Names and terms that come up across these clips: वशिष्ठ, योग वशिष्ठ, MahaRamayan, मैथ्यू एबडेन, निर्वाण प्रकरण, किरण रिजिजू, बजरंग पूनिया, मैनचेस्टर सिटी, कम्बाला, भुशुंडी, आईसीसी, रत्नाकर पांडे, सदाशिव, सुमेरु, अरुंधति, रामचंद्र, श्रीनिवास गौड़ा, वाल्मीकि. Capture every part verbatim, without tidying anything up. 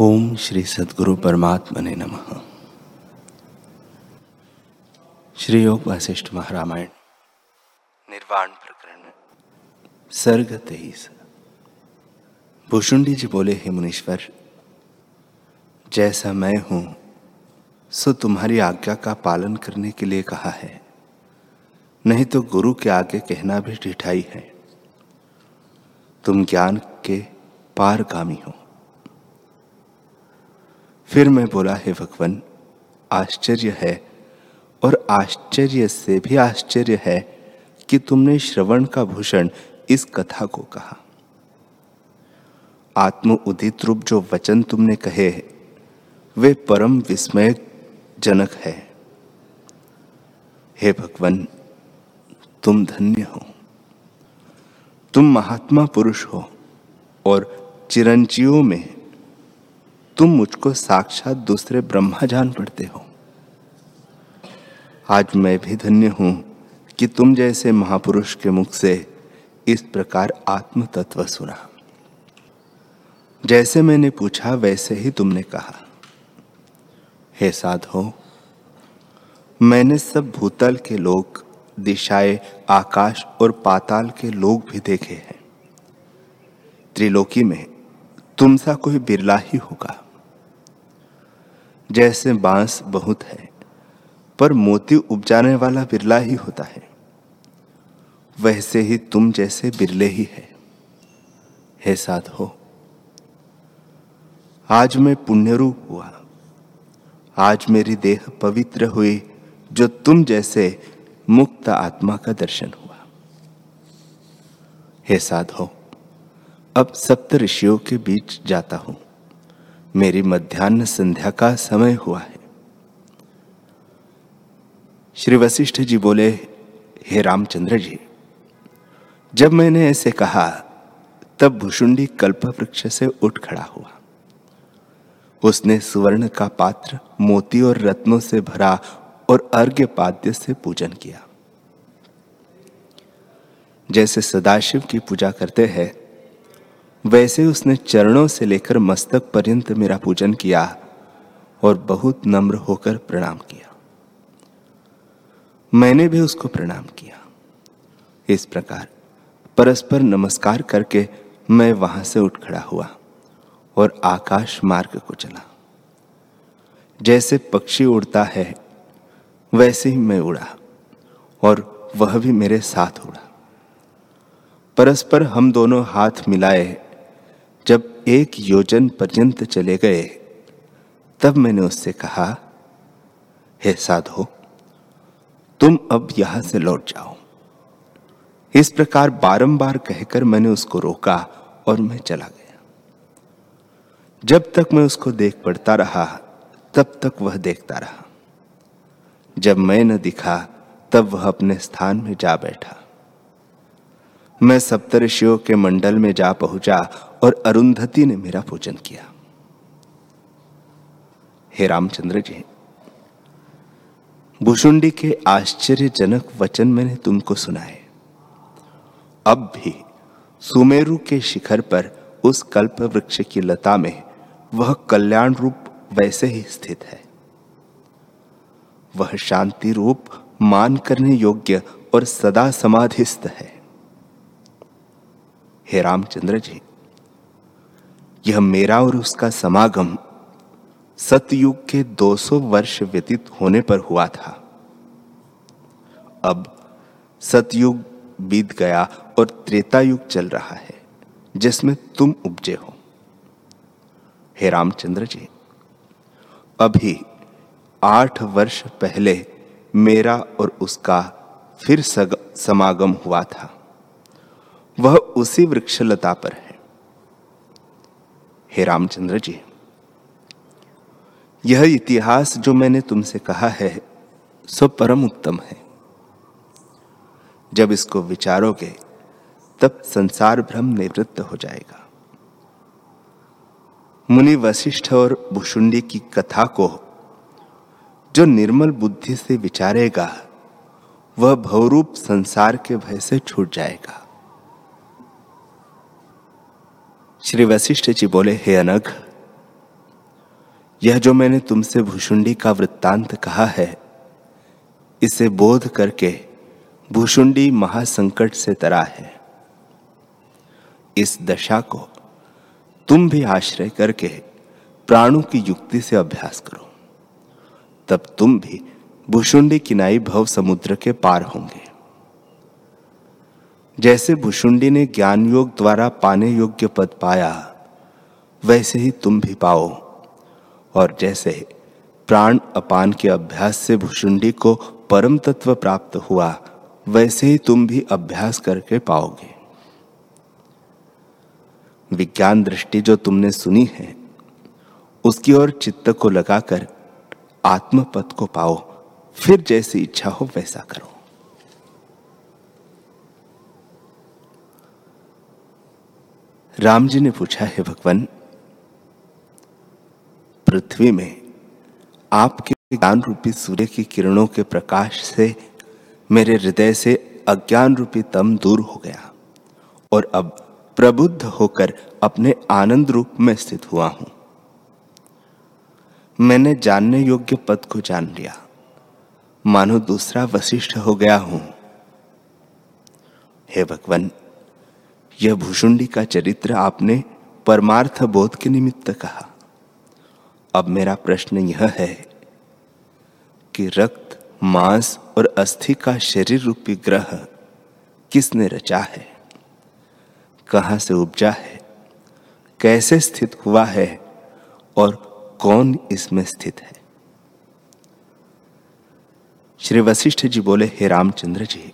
ओम श्री सद्गुरु परमात्मने नमः। श्री योग वशिष्ठ महारामायण निर्वाण प्रकरण सर्ग तेईस। भुशुंडी जी बोले, हे मुनीश्वर, जैसा मैं हूं सो तुम्हारी आज्ञा का पालन करने के लिए कहा है, नहीं तो गुरु के आगे कहना भी ढिठाई है। तुम ज्ञान के पारगामी हो। फिर मैं बोला, हे भगवान, आश्चर्य है और आश्चर्य से भी आश्चर्य है कि तुमने श्रवण का भूषण इस कथा को कहा। आत्म उदित रूप जो वचन तुमने कहे वे परम विस्मय जनक है। हे भगवान, तुम धन्य हो। तुम महात्मा पुरुष हो और चिरंजीवों में तुम मुझको साक्षात दूसरे ब्रह्मा जान पड़ते हो। आज मैं भी धन्य हूं कि तुम जैसे महापुरुष के मुख से इस प्रकार आत्म तत्व सुना। जैसे मैंने पूछा वैसे ही तुमने कहा। हे साधो, मैंने सब भूतल के लोग, दिशाएं, आकाश और पाताल के लोग भी देखे हैं। त्रिलोकी में तुम सा कोई बिरला ही होगा। जैसे बांस बहुत है पर मोती उपजाने वाला बिरला ही होता है, वैसे ही तुम जैसे बिरले ही है। हे साधो, आज मैं पुण्यरूप हुआ। आज मेरी देह पवित्र हुई जो तुम जैसे मुक्त आत्मा का दर्शन हुआ। हे साधो, अब सप्त ऋषियों के बीच जाता हूं। मेरी मध्यान्ह संध्या का समय हुआ है। श्री वशिष्ठ जी बोले, हे रामचंद्र जी, जब मैंने ऐसे कहा तब भुशुंडी कल्प वृक्ष से उठ खड़ा हुआ। उसने सुवर्ण का पात्र मोती और रत्नों से भरा और अर्घ्य पाद्य से पूजन किया। जैसे सदाशिव की पूजा करते हैं वैसे उसने चरणों से लेकर मस्तक पर्यंत मेरा पूजन किया और बहुत नम्र होकर प्रणाम किया। मैंने भी उसको प्रणाम किया। इस प्रकार परस्पर नमस्कार करके मैं वहां से उठ खड़ा हुआ और आकाश मार्ग को चला। जैसे पक्षी उड़ता है वैसे ही मैं उड़ा और वह भी मेरे साथ उड़ा। परस्पर हम दोनों हाथ मिलाए। जब एक योजन पर्यंत चले गए तब मैंने उससे कहा, हे साधो, तुम अब यहां से लौट जाओ। इस प्रकार बारंबार कहकर मैंने उसको रोका और मैं चला गया। जब तक मैं उसको देख पड़ता रहा तब तक वह देखता रहा। जब मैं न दिखा तब वह अपने स्थान में जा बैठा। मैं सप्तऋषियों के मंडल में जा पहुंचा और अरुंधति ने मेरा पूजन किया। हे रामचंद्र जी, भुशुंडी के आश्चर्यजनक वचन मैंने तुमको सुनाए। अब भी सुमेरु के शिखर पर उस कल्प वृक्ष की लता में वह कल्याण रूप वैसे ही स्थित है। वह शांति रूप मान करने योग्य और सदा समाधिस्थ है। हे रामचंद्र जी, यह मेरा और उसका समागम सतयुग के दो सौ वर्ष व्यतीत होने पर हुआ था। अब सतयुग बीत गया और त्रेता युग चल रहा है जिसमें तुम उपजे हो। हे रामचंद्र जी, अभी आठ वर्ष पहले मेरा और उसका फिर समागम हुआ था। वह उसी वृक्षलता पर है। हे रामचंद्र जी, यह इतिहास जो मैंने तुमसे कहा है सो परम उत्तम है। जब इसको विचारोगे तब संसार भ्रम निवृत्त हो जाएगा। मुनि वशिष्ठ और भुशुंडी की कथा को जो निर्मल बुद्धि से विचारेगा वह भवरूप संसार के भय से छूट जाएगा। श्री वशिष्ठ जी बोले, हे अनघ, यह जो मैंने तुमसे भुशुंडी का वृत्तांत कहा है, इसे बोध करके भुशुंडी महासंकट से तरा है। इस दशा को तुम भी आश्रय करके प्राणों की युक्ति से अभ्यास करो, तब तुम भी भुशुंडी किनाई भव समुद्र के पार होंगे। जैसे भुशुंडी ने ज्ञान योग द्वारा पाने योग्य पद पाया, वैसे ही तुम भी पाओ। और जैसे प्राण अपान के अभ्यास से भुशुंडी को परम तत्व प्राप्त हुआ, वैसे ही तुम भी अभ्यास करके पाओगे। विज्ञान दृष्टि जो तुमने सुनी है, उसकी ओर चित्त को लगाकर आत्मपद को पाओ, फिर जैसी इच्छा हो वैसा करो। राम जी ने पूछा, है भगवान, पृथ्वी में आपके ज्ञान रूपी सूर्य की किरणों के प्रकाश से मेरे हृदय से अज्ञान रूपी तम दूर हो गया और अब प्रबुद्ध होकर अपने आनंद रूप में स्थित हुआ हूं। मैंने जानने योग्य पद को जान लिया, मानो दूसरा वशिष्ठ हो गया हूं। हे भगवान, यह भुशुंडी का चरित्र आपने परमार्थ बोध के निमित्त कहा। अब मेरा प्रश्न यह है कि रक्त, मांस और अस्थि का शरीर रूपी ग्रह किसने रचा है, कहां से उपजा है, कैसे स्थित हुआ है और कौन इसमें स्थित है? श्री वशिष्ठ जी बोले, हे रामचंद्र जी,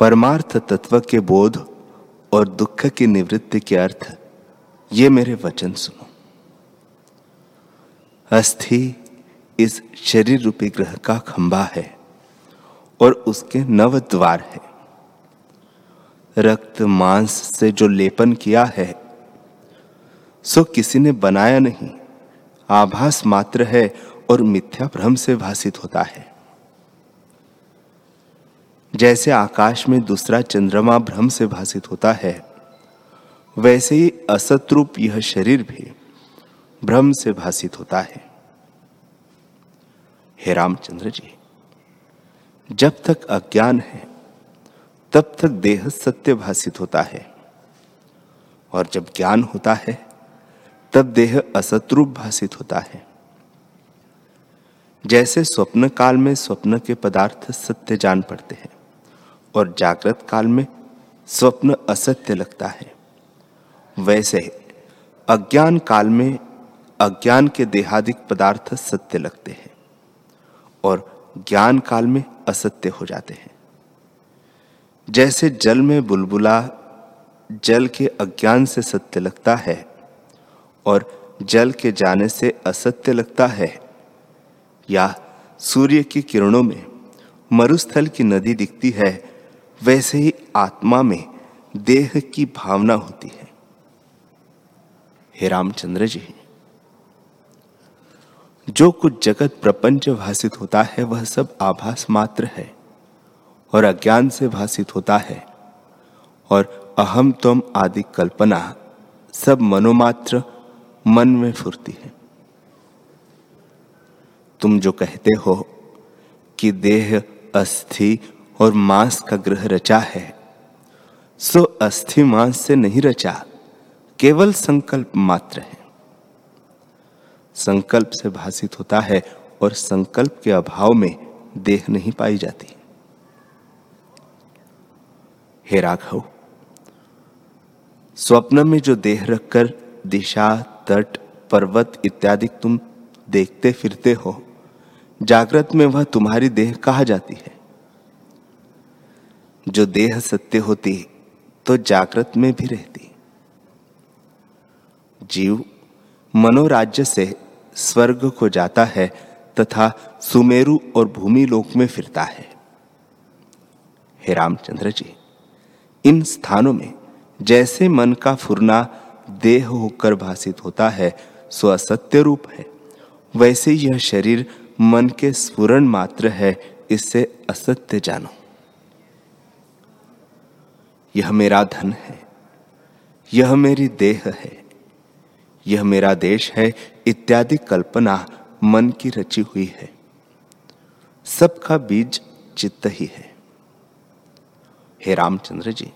परमार्थ तत्व के बोध और दुख की निवृत्ति के अर्थ ये मेरे वचन सुनो। अस्थि इस शरीर रूपी ग्रह का खंभा है और उसके नव द्वार है। रक्त मांस से जो लेपन किया है, सो किसी ने बनाया नहीं, आभास मात्र है और मिथ्या भ्रम से भासित होता है। जैसे आकाश में दूसरा चंद्रमा भ्रम से भासित होता है, वैसे ही असत रूप यह शरीर भी भ्रम से भासित होता है। हे रामचंद्र जी, जब तक अज्ञान है तब तक देह सत्य भासित होता है, और जब ज्ञान होता है तब देह असत रूप भासित होता है। जैसे स्वप्न काल में स्वप्न के पदार्थ सत्य जान पड़ते हैं और जागृत काल में स्वप्न असत्य लगता है, वैसे अज्ञान काल में अज्ञान के देहादिक पदार्थ सत्य लगते हैं और ज्ञान काल में असत्य हो जाते हैं। जैसे जल में बुलबुला जल के अज्ञान से सत्य लगता है और जल के जाने से असत्य लगता है, या सूर्य की किरणों में मरुस्थल की नदी दिखती है, वैसे ही आत्मा में देह की भावना होती है। हे रामचंद्र जी, जो कुछ जगत प्रपंच भासित होता है वह सब आभास मात्र है और अज्ञान से भासित होता है, और अहम त्वम आदि कल्पना सब मनोमात्र मन में फुरती है। तुम जो कहते हो कि देह, अस्थि और मांस का ग्रह रचा है, सो अस्थि मांस से नहीं रचा, केवल संकल्प मात्र है। संकल्प से भासित होता है और संकल्प के अभाव में देह नहीं पाई जाती। हे राघव, स्वप्न में जो देह रखकर दिशा, तट, पर्वत इत्यादि तुम देखते फिरते हो, जागृत में वह तुम्हारी देह कहा जाती है। जो देह सत्य होती तो जागृत में भी रहती। जीव मनोराज्य से स्वर्ग को जाता है तथा सुमेरु और भूमि लोक में फिरता है। हे रामचंद्र जी, इन स्थानों में जैसे मन का फुरना देह होकर भासित होता है, सो असत्य रूप है, वैसे यह शरीर मन के स्फुरण मात्र है, इससे असत्य जानो। यह मेरा धन है, यह मेरी देह है, यह मेरा देश है इत्यादि कल्पना मन की रची हुई है। सबका बीज चित्त ही है। हे रामचंद्र जी,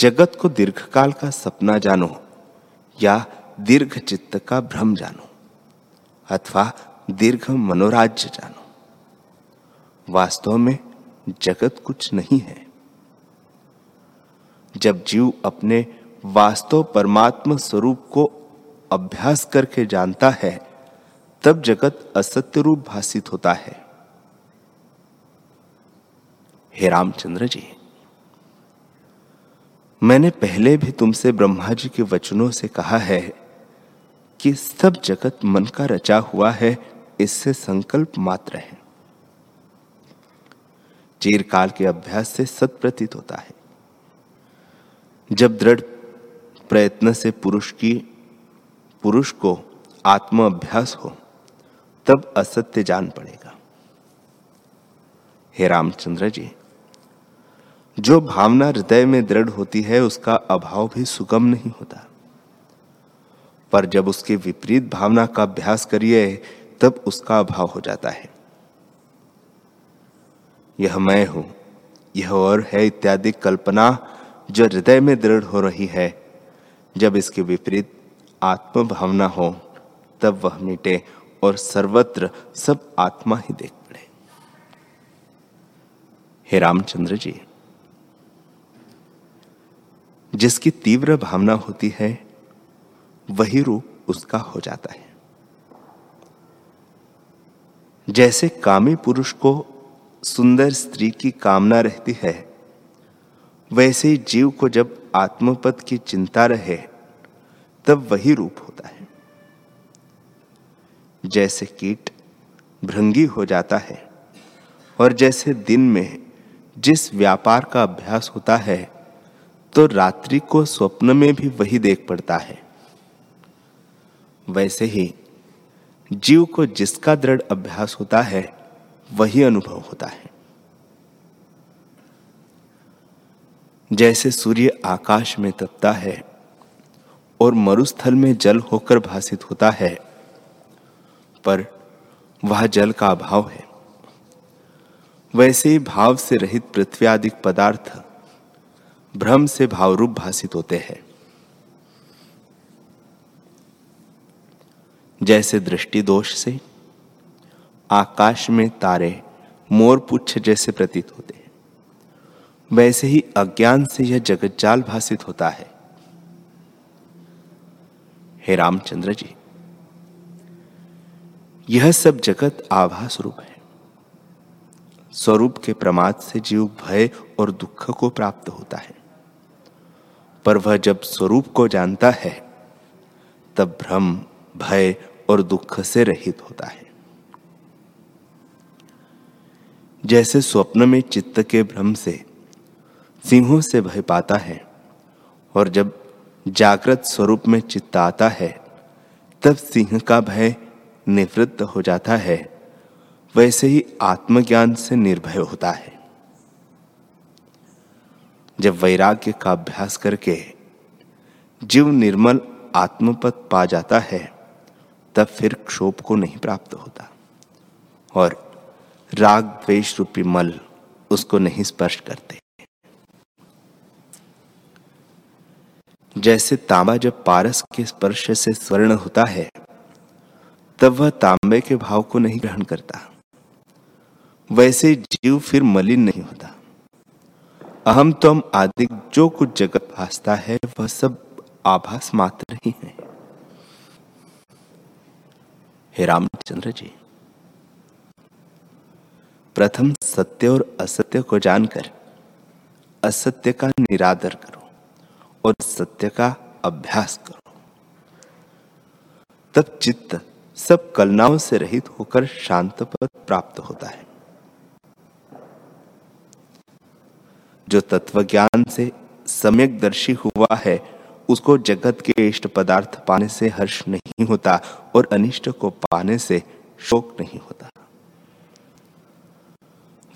जगत को दीर्घकाल का सपना जानो या दीर्घ चित्त का भ्रम जानो अथवा दीर्घ मनोराज्य जानो, वास्तव में जगत कुछ नहीं है। जब जीव अपने वास्तव परमात्म स्वरूप को अभ्यास करके जानता है तब जगत असत्य रूप भासित होता है। हे रामचंद्र जी, मैंने पहले भी तुमसे ब्रह्मा जी के वचनों से कहा है कि सब जगत मन का रचा हुआ है, इससे संकल्प मात्र है। चिरकाल के अभ्यास से सत प्रतीत होता है। जब दृढ़ प्रयत्न से पुरुष की पुरुष को आत्म अभ्यास हो तब असत्य जान पड़ेगा। हे रामचंद्र जी, जो भावना हृदय में दृढ़ होती है उसका अभाव भी सुगम नहीं होता, पर जब उसके विपरीत भावना का अभ्यास करिए तब उसका अभाव हो जाता है। यह मैं हूं, यह और है इत्यादि कल्पना जो हृदय में दृढ़ हो रही है, जब इसके विपरीत आत्म भावना हो तब वह मिटे और सर्वत्र सब आत्मा ही देख पड़े। हे रामचंद्र जी, जिसकी तीव्र भावना होती है वही रूप उसका हो जाता है। जैसे कामी पुरुष को सुंदर स्त्री की कामना रहती है, वैसे ही जीव को जब आत्मपद की चिंता रहे तब वही रूप होता है। जैसे कीट भृंगी हो जाता है और जैसे दिन में जिस व्यापार का अभ्यास होता है तो रात्रि को स्वप्न में भी वही देख पड़ता है, वैसे ही जीव को जिसका दृढ़ अभ्यास होता है वही अनुभव होता है। जैसे सूर्य आकाश में तपता है और मरुस्थल में जल होकर भासित होता है, पर वह जल का अभाव है, वैसे ही भाव से रहित पृथ्वी आदि पदार्थ भ्रम से भावरूप भासित होते हैं। जैसे दृष्टि दोष से आकाश में तारे मोरपुच्छ जैसे प्रतीत होते हैं, वैसे ही अज्ञान से यह जगतजाल भासित होता है। हे रामचंद्र जी, यह सब जगत आभास रूप है। स्वरूप के प्रमाद से जीव भय और दुख को प्राप्त होता है, पर वह जब स्वरूप को जानता है तब भ्रम, भय और दुख से रहित होता है। जैसे स्वप्न में चित्त के भ्रम से सिंहों से भय पाता है और जब जागृत स्वरूप में चित्त आता है तब सिंह का भय निवृत्त हो जाता है, वैसे ही आत्मज्ञान से निर्भय होता है। जब वैराग्य का अभ्यास करके जीव निर्मल आत्मपद पा जाता है तब फिर क्षोभ को नहीं प्राप्त होता और राग द्वेष रूपी मल उसको नहीं स्पर्श करते। जैसे तांबा जब पारस के स्पर्श से स्वर्ण होता है तब वह तांबे के भाव को नहीं ग्रहण करता, वैसे जीव फिर मलिन नहीं होता। अहम त्वम आदि जो कुछ जगत भासता है वह सब आभास मात्र ही है। हे रामचंद्र जी, प्रथम सत्य और असत्य को जानकर असत्य का निरादर करो और सत्य का अभ्यास करो, तब चित्त सब कलनाओं से रहित होकर शांत पद प्राप्त होता है। जो तत्वज्ञान से सम्यकदर्शी हुआ है उसको जगत के इष्ट पदार्थ पाने से हर्ष नहीं होता और अनिष्ट को पाने से शोक नहीं होता।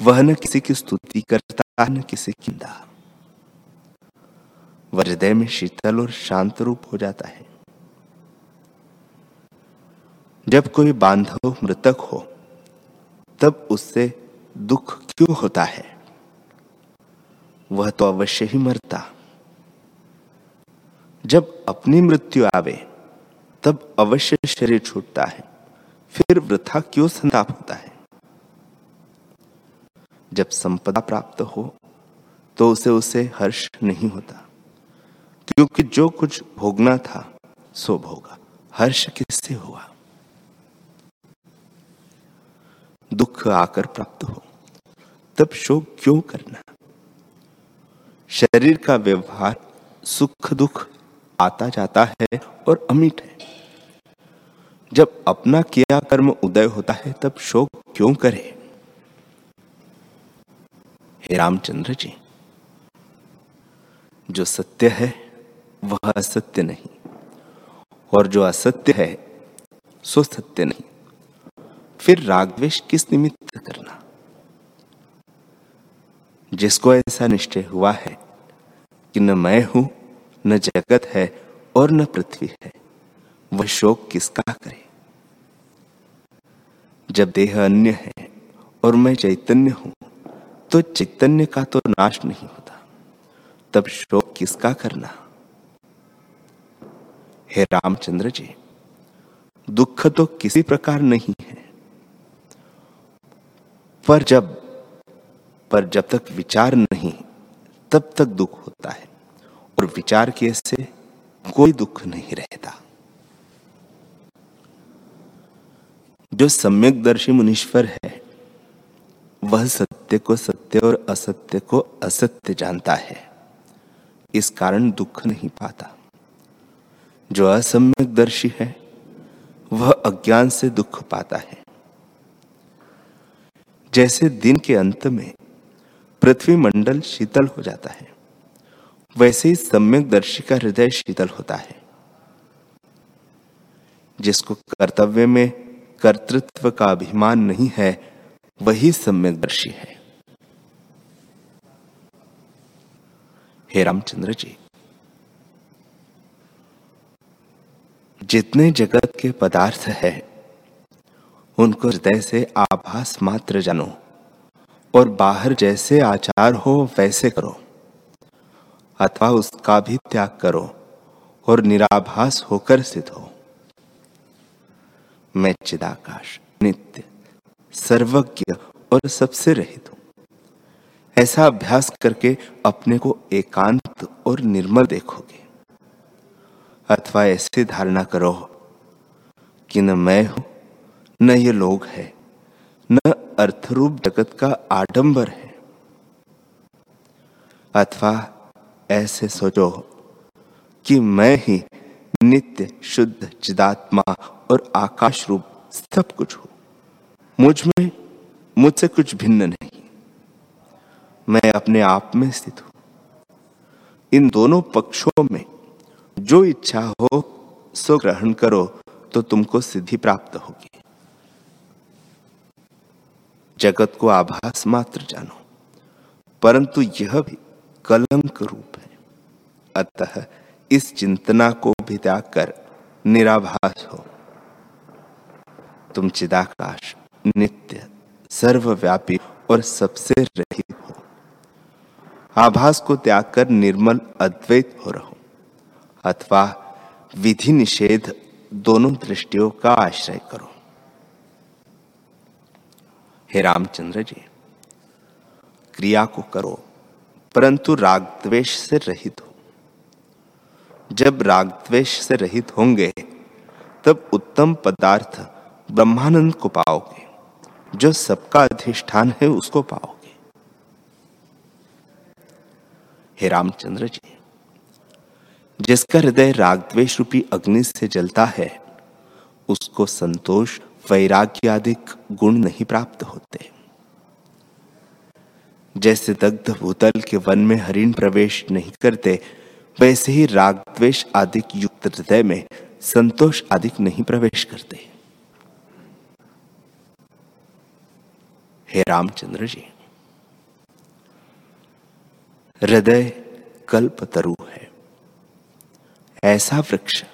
वह न किसी की स्तुति करता न किसी की निंदा, वह हृदय में शीतल और शांत रूप हो जाता है। जब कोई बांधव मृतक हो तब उससे दुख क्यों होता है? वह तो अवश्य ही मरता। जब अपनी मृत्यु आवे तब अवश्य शरीर छूटता है, फिर वृथा क्यों संताप होता है? जब संपदा प्राप्त हो तो उसे उसे हर्ष नहीं होता, क्योंकि जो कुछ भोगना था सो भोगा। हर्ष किससे हुआ? दुख आकर प्राप्त हो तब शोक क्यों करना? शरीर का व्यवहार सुख दुख आता जाता है और अमिट है। जब अपना किया कर्म उदय होता है तब शोक क्यों करें? हे रामचंद्र जी, जो सत्य है वह असत्य नहीं, और जो असत्य है सो सत्य नहीं, फिर रागद्वेष किस निमित्त करना? जिसको ऐसा निश्चय हुआ है कि न मैं हूं, न जगत है और न पृथ्वी है, वह शोक किसका करे? जब देह अन्य है और मैं चैतन्य हूं तो चैतन्य का तो नाश नहीं होता, तब शोक किसका करना? हे रामचंद्र जी, दुख तो किसी प्रकार नहीं है, पर जब पर जब तक विचार नहीं तब तक दुख होता है, और विचार किए से कोई दुख नहीं रहता। जो सम्यकदर्शी मुनीश्वर है वह सत्य को सत्य और असत्य को असत्य जानता है, इस कारण दुख नहीं पाता। जो असम्यकदर्शी है वह अज्ञान से दुख पाता है। जैसे दिन के अंत में पृथ्वी मंडल शीतल हो जाता है, वैसे ही सम्यकदर्शी का हृदय शीतल होता है। जिसको कर्तव्य में कर्तृत्व का अभिमान नहीं है वही सम्यकदर्शी है। हे रामचंद्र जी, जितने जगत के पदार्थ हैं उनको हृदय से आभास मात्र जानो, और बाहर जैसे आचार हो वैसे करो, अथवा उसका भी त्याग करो और निराभास होकर स्थित हो। मैं चिदाकाश, नित्य, सर्वज्ञ और सबसे रहित हूं। ऐसा अभ्यास करके अपने को एकांत और निर्मल देखोगे, अथवा ऐसी धारणा करो कि न मैं हूं, न ये लोग है, न अर्थरूप जगत का आडंबर है, अथवा ऐसे सोचो कि मैं ही नित्य शुद्ध चिदात्मा और आकाश रूप सब कुछ हूं, मुझ में मुझसे कुछ भिन्न नहीं, मैं अपने आप में स्थित हूं। इन दोनों पक्षों में जो इच्छा हो सो ग्रहण करो तो तुमको सिद्धि प्राप्त होगी। जगत को आभास मात्र जानो, परंतु यह भी कलंक रूप है, अतः इस चिंतना को भी त्याग कर निराभास हो। तुम चिदाकाश, नित्य, सर्वव्यापी और सबसे रहित हो। आभास को त्याग कर निर्मल अद्वैत हो रहो, अथवा विधि निषेध दोनों दृष्टियों का आश्रय करो। हे रामचंद्र जी, क्रिया को करो, परंतु राग द्वेष से रहित हो। जब राग द्वेष से रहित होंगे तब उत्तम पदार्थ ब्रह्मानंद को पाओगे, जो सबका अधिष्ठान है उसको पाओगे। हे रामचंद्र जी, जिसका हृदय रागद्वेष रूपी अग्नि से जलता है उसको संतोष, वैराग्य आदि गुण नहीं प्राप्त होते। जैसे दग्ध भूतल के वन में हरिण प्रवेश नहीं करते, वैसे ही रागद्वेष आदि युक्त हृदय में संतोष आदि नहीं प्रवेश करते। हे रामचंद्र जी, हृदय कल्पतरु है, ऐसा वृक्ष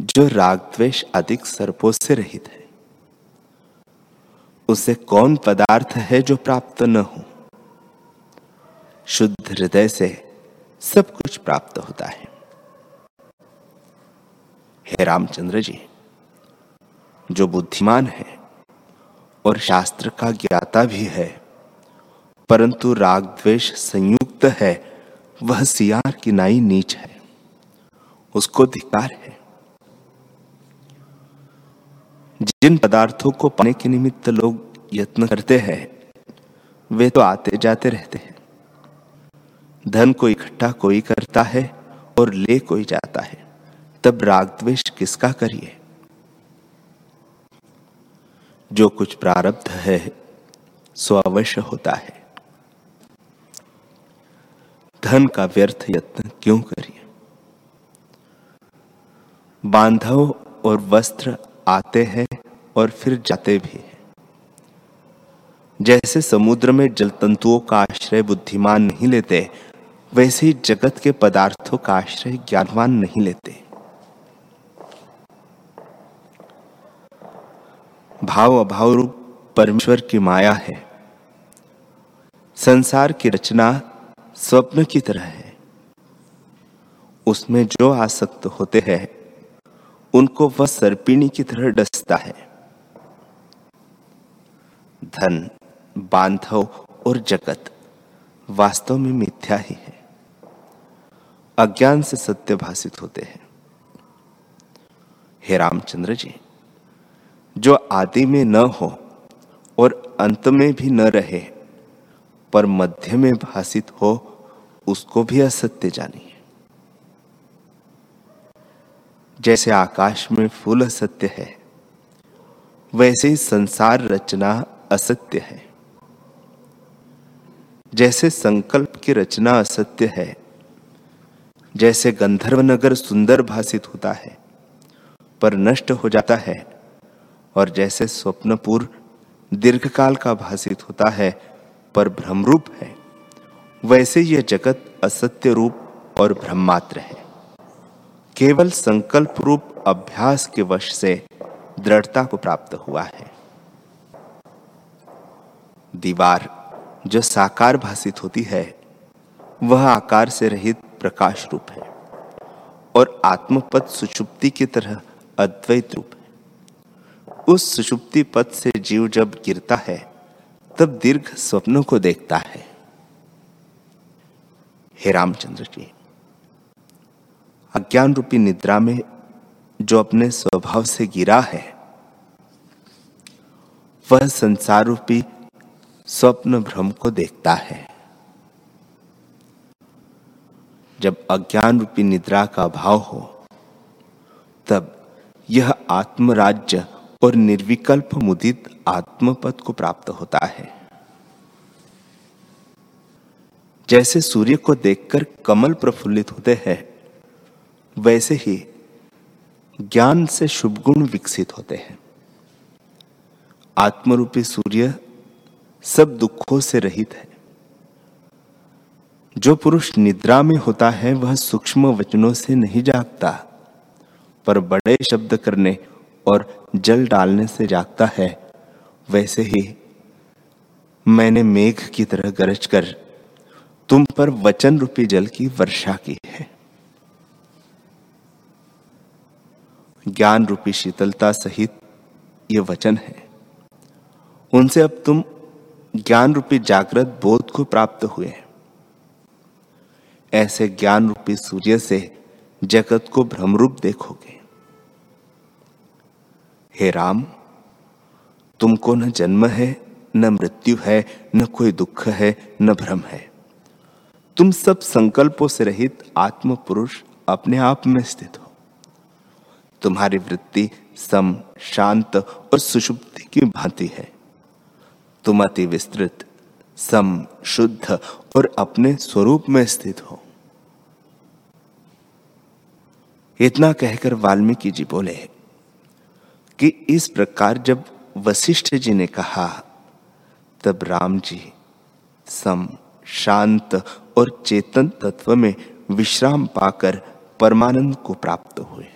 जो रागद्वेष अधिक सर्पों से रहित है, उसे कौन पदार्थ है जो प्राप्त न हो। शुद्ध हृदय से सब कुछ प्राप्त होता है। हे रामचंद्र जी, जो बुद्धिमान है और शास्त्र का ज्ञाता भी है, परंतु राग द्वेष संयुक्त है, वह सियार की नाई नीच है, उसको धिक्कार है। जिन पदार्थों को पाने के निमित्त लोग यत्न करते हैं, वे तो आते जाते रहते हैं। धन को इकट्ठा कोई करता है और ले कोई जाता है, तब राग द्वेष किसका करिए। जो कुछ प्रारब्ध है सो अवश्य होता है, धन का व्यर्थ यत्न क्यों करिए। बांधव और वस्त्र आते हैं और फिर जाते भी हैं। जैसे समुद्र में जलतंतुओं का आश्रय बुद्धिमान नहीं लेते, वैसे ही जगत के पदार्थों का आश्रय ज्ञानवान नहीं लेते। भाव अभाव रूप परमेश्वर की माया है। संसार की रचना स्वप्न की तरह है। उसमें जो आसक्त होते हैं उनको वह सर्पिणी की तरह डसता है। धन, बांधव और जगत वास्तव में मिथ्या ही है, अज्ञान से सत्य भासित होते हैं। हे रामचंद्र जी, जो आदि में न हो और अंत में भी न रहे, पर मध्य में भासित हो, उसको भी असत्य जानिए। जैसे आकाश में फूल असत्य है, वैसे ही संसार रचना असत्य है। जैसे संकल्प की रचना असत्य है, जैसे गंधर्व नगर सुंदर भासित होता है पर नष्ट हो जाता है, और जैसे स्वप्नपुर दीर्घकाल का भासित होता है पर भ्रमरूप है, वैसे यह जगत असत्य रूप और भ्रममात्र है। केवल संकल्प रूप अभ्यास के वश से दृढ़ता को प्राप्त हुआ है। दीवार जो साकार भासित होती है, वह आकार से रहित प्रकाश रूप है और आत्मपद सुषुप्ति की तरह अद्वैत रूप है। उस सुषुप्ति पद से जीव जब गिरता है, तब दीर्घ स्वप्नों को देखता है। हे रामचंद्र जी, अज्ञान रूपी निद्रा में जो अपने स्वभाव से गिरा है, वह संसार रूपी स्वप्न भ्रम को देखता है। जब अज्ञान रूपी निद्रा का अभाव हो, तब यह आत्मराज्य और निर्विकल्प मुदित आत्मपद को प्राप्त होता है। जैसे सूर्य को देखकर कमल प्रफुल्लित होते हैं, वैसे ही ज्ञान से शुभ गुण विकसित होते हैं। आत्मरूपी सूर्य सब दुखों से रहित है। जो पुरुष निद्रा में होता है, वह सूक्ष्म वचनों से नहीं जागता, पर बड़े शब्द करने और जल डालने से जागता है। वैसे ही मैंने मेघ की तरह गरज कर तुम पर वचन रूपी जल की वर्षा की है। ज्ञान रूपी शीतलता सहित ये वचन है। उनसे अब तुम ज्ञान रूपी जागृत बोध को प्राप्त हुए। ऐसे ज्ञान रूपी सूर्य से जगत को भ्रमरूप देखोगे। हे राम, तुमको न जन्म है, न मृत्यु है, न कोई दुख है, न भ्रम है। तुम सब संकल्पों से रहित आत्म पुरुष अपने आप में स्थित हो। तुम्हारी वृत्ति सम, शांत और सुषुप्ति की भांति है। तुम अति विस्तृत, सम, शुद्ध और अपने स्वरूप में स्थित हो। इतना कहकर वाल्मीकि जी बोले कि इस प्रकार जब वशिष्ठ जी ने कहा, तब राम जी सम, शांत और चेतन तत्व में विश्राम पाकर परमानंद को प्राप्त हुए।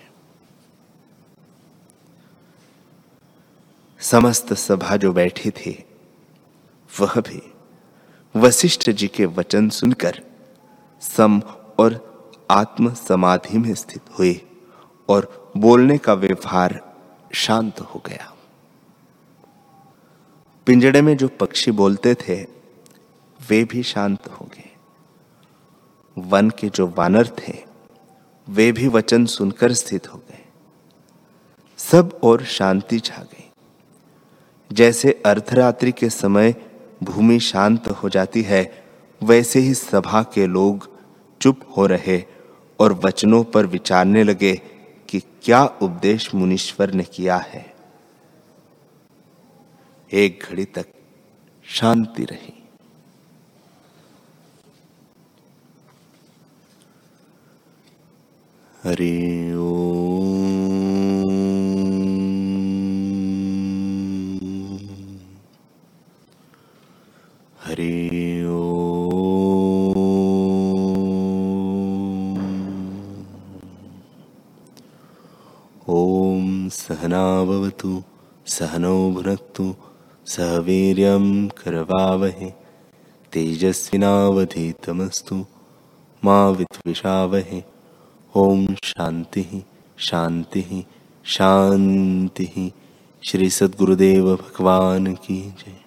समस्त सभा जो बैठी थी वह भी वशिष्ठ जी के वचन सुनकर सम और आत्म समाधि में स्थित हुई और बोलने का व्यवहार शांत हो गया। पिंजड़े में जो पक्षी बोलते थे वे भी शांत हो गए। वन के जो वानर थे वे भी वचन सुनकर स्थित हो गए। सब और शांति छा गई। जैसे अर्धरात्रि के समय भूमि शांत हो जाती है, वैसे ही सभा के लोग चुप हो रहे और वचनों पर विचारने लगे कि क्या उपदेश मुनीश्वर ने किया है। एक घड़ी तक शांति रही। हरि ओम हरि ओम। ओम सहना भवतु सहनौ भुनक्तु सह वीर्यं करवावहे तेजस्विनावधीतमस्तु मा विद्विषावहे। ओम शांति शांति शांति। श्री सद्गुरुदेव भगवान की जय।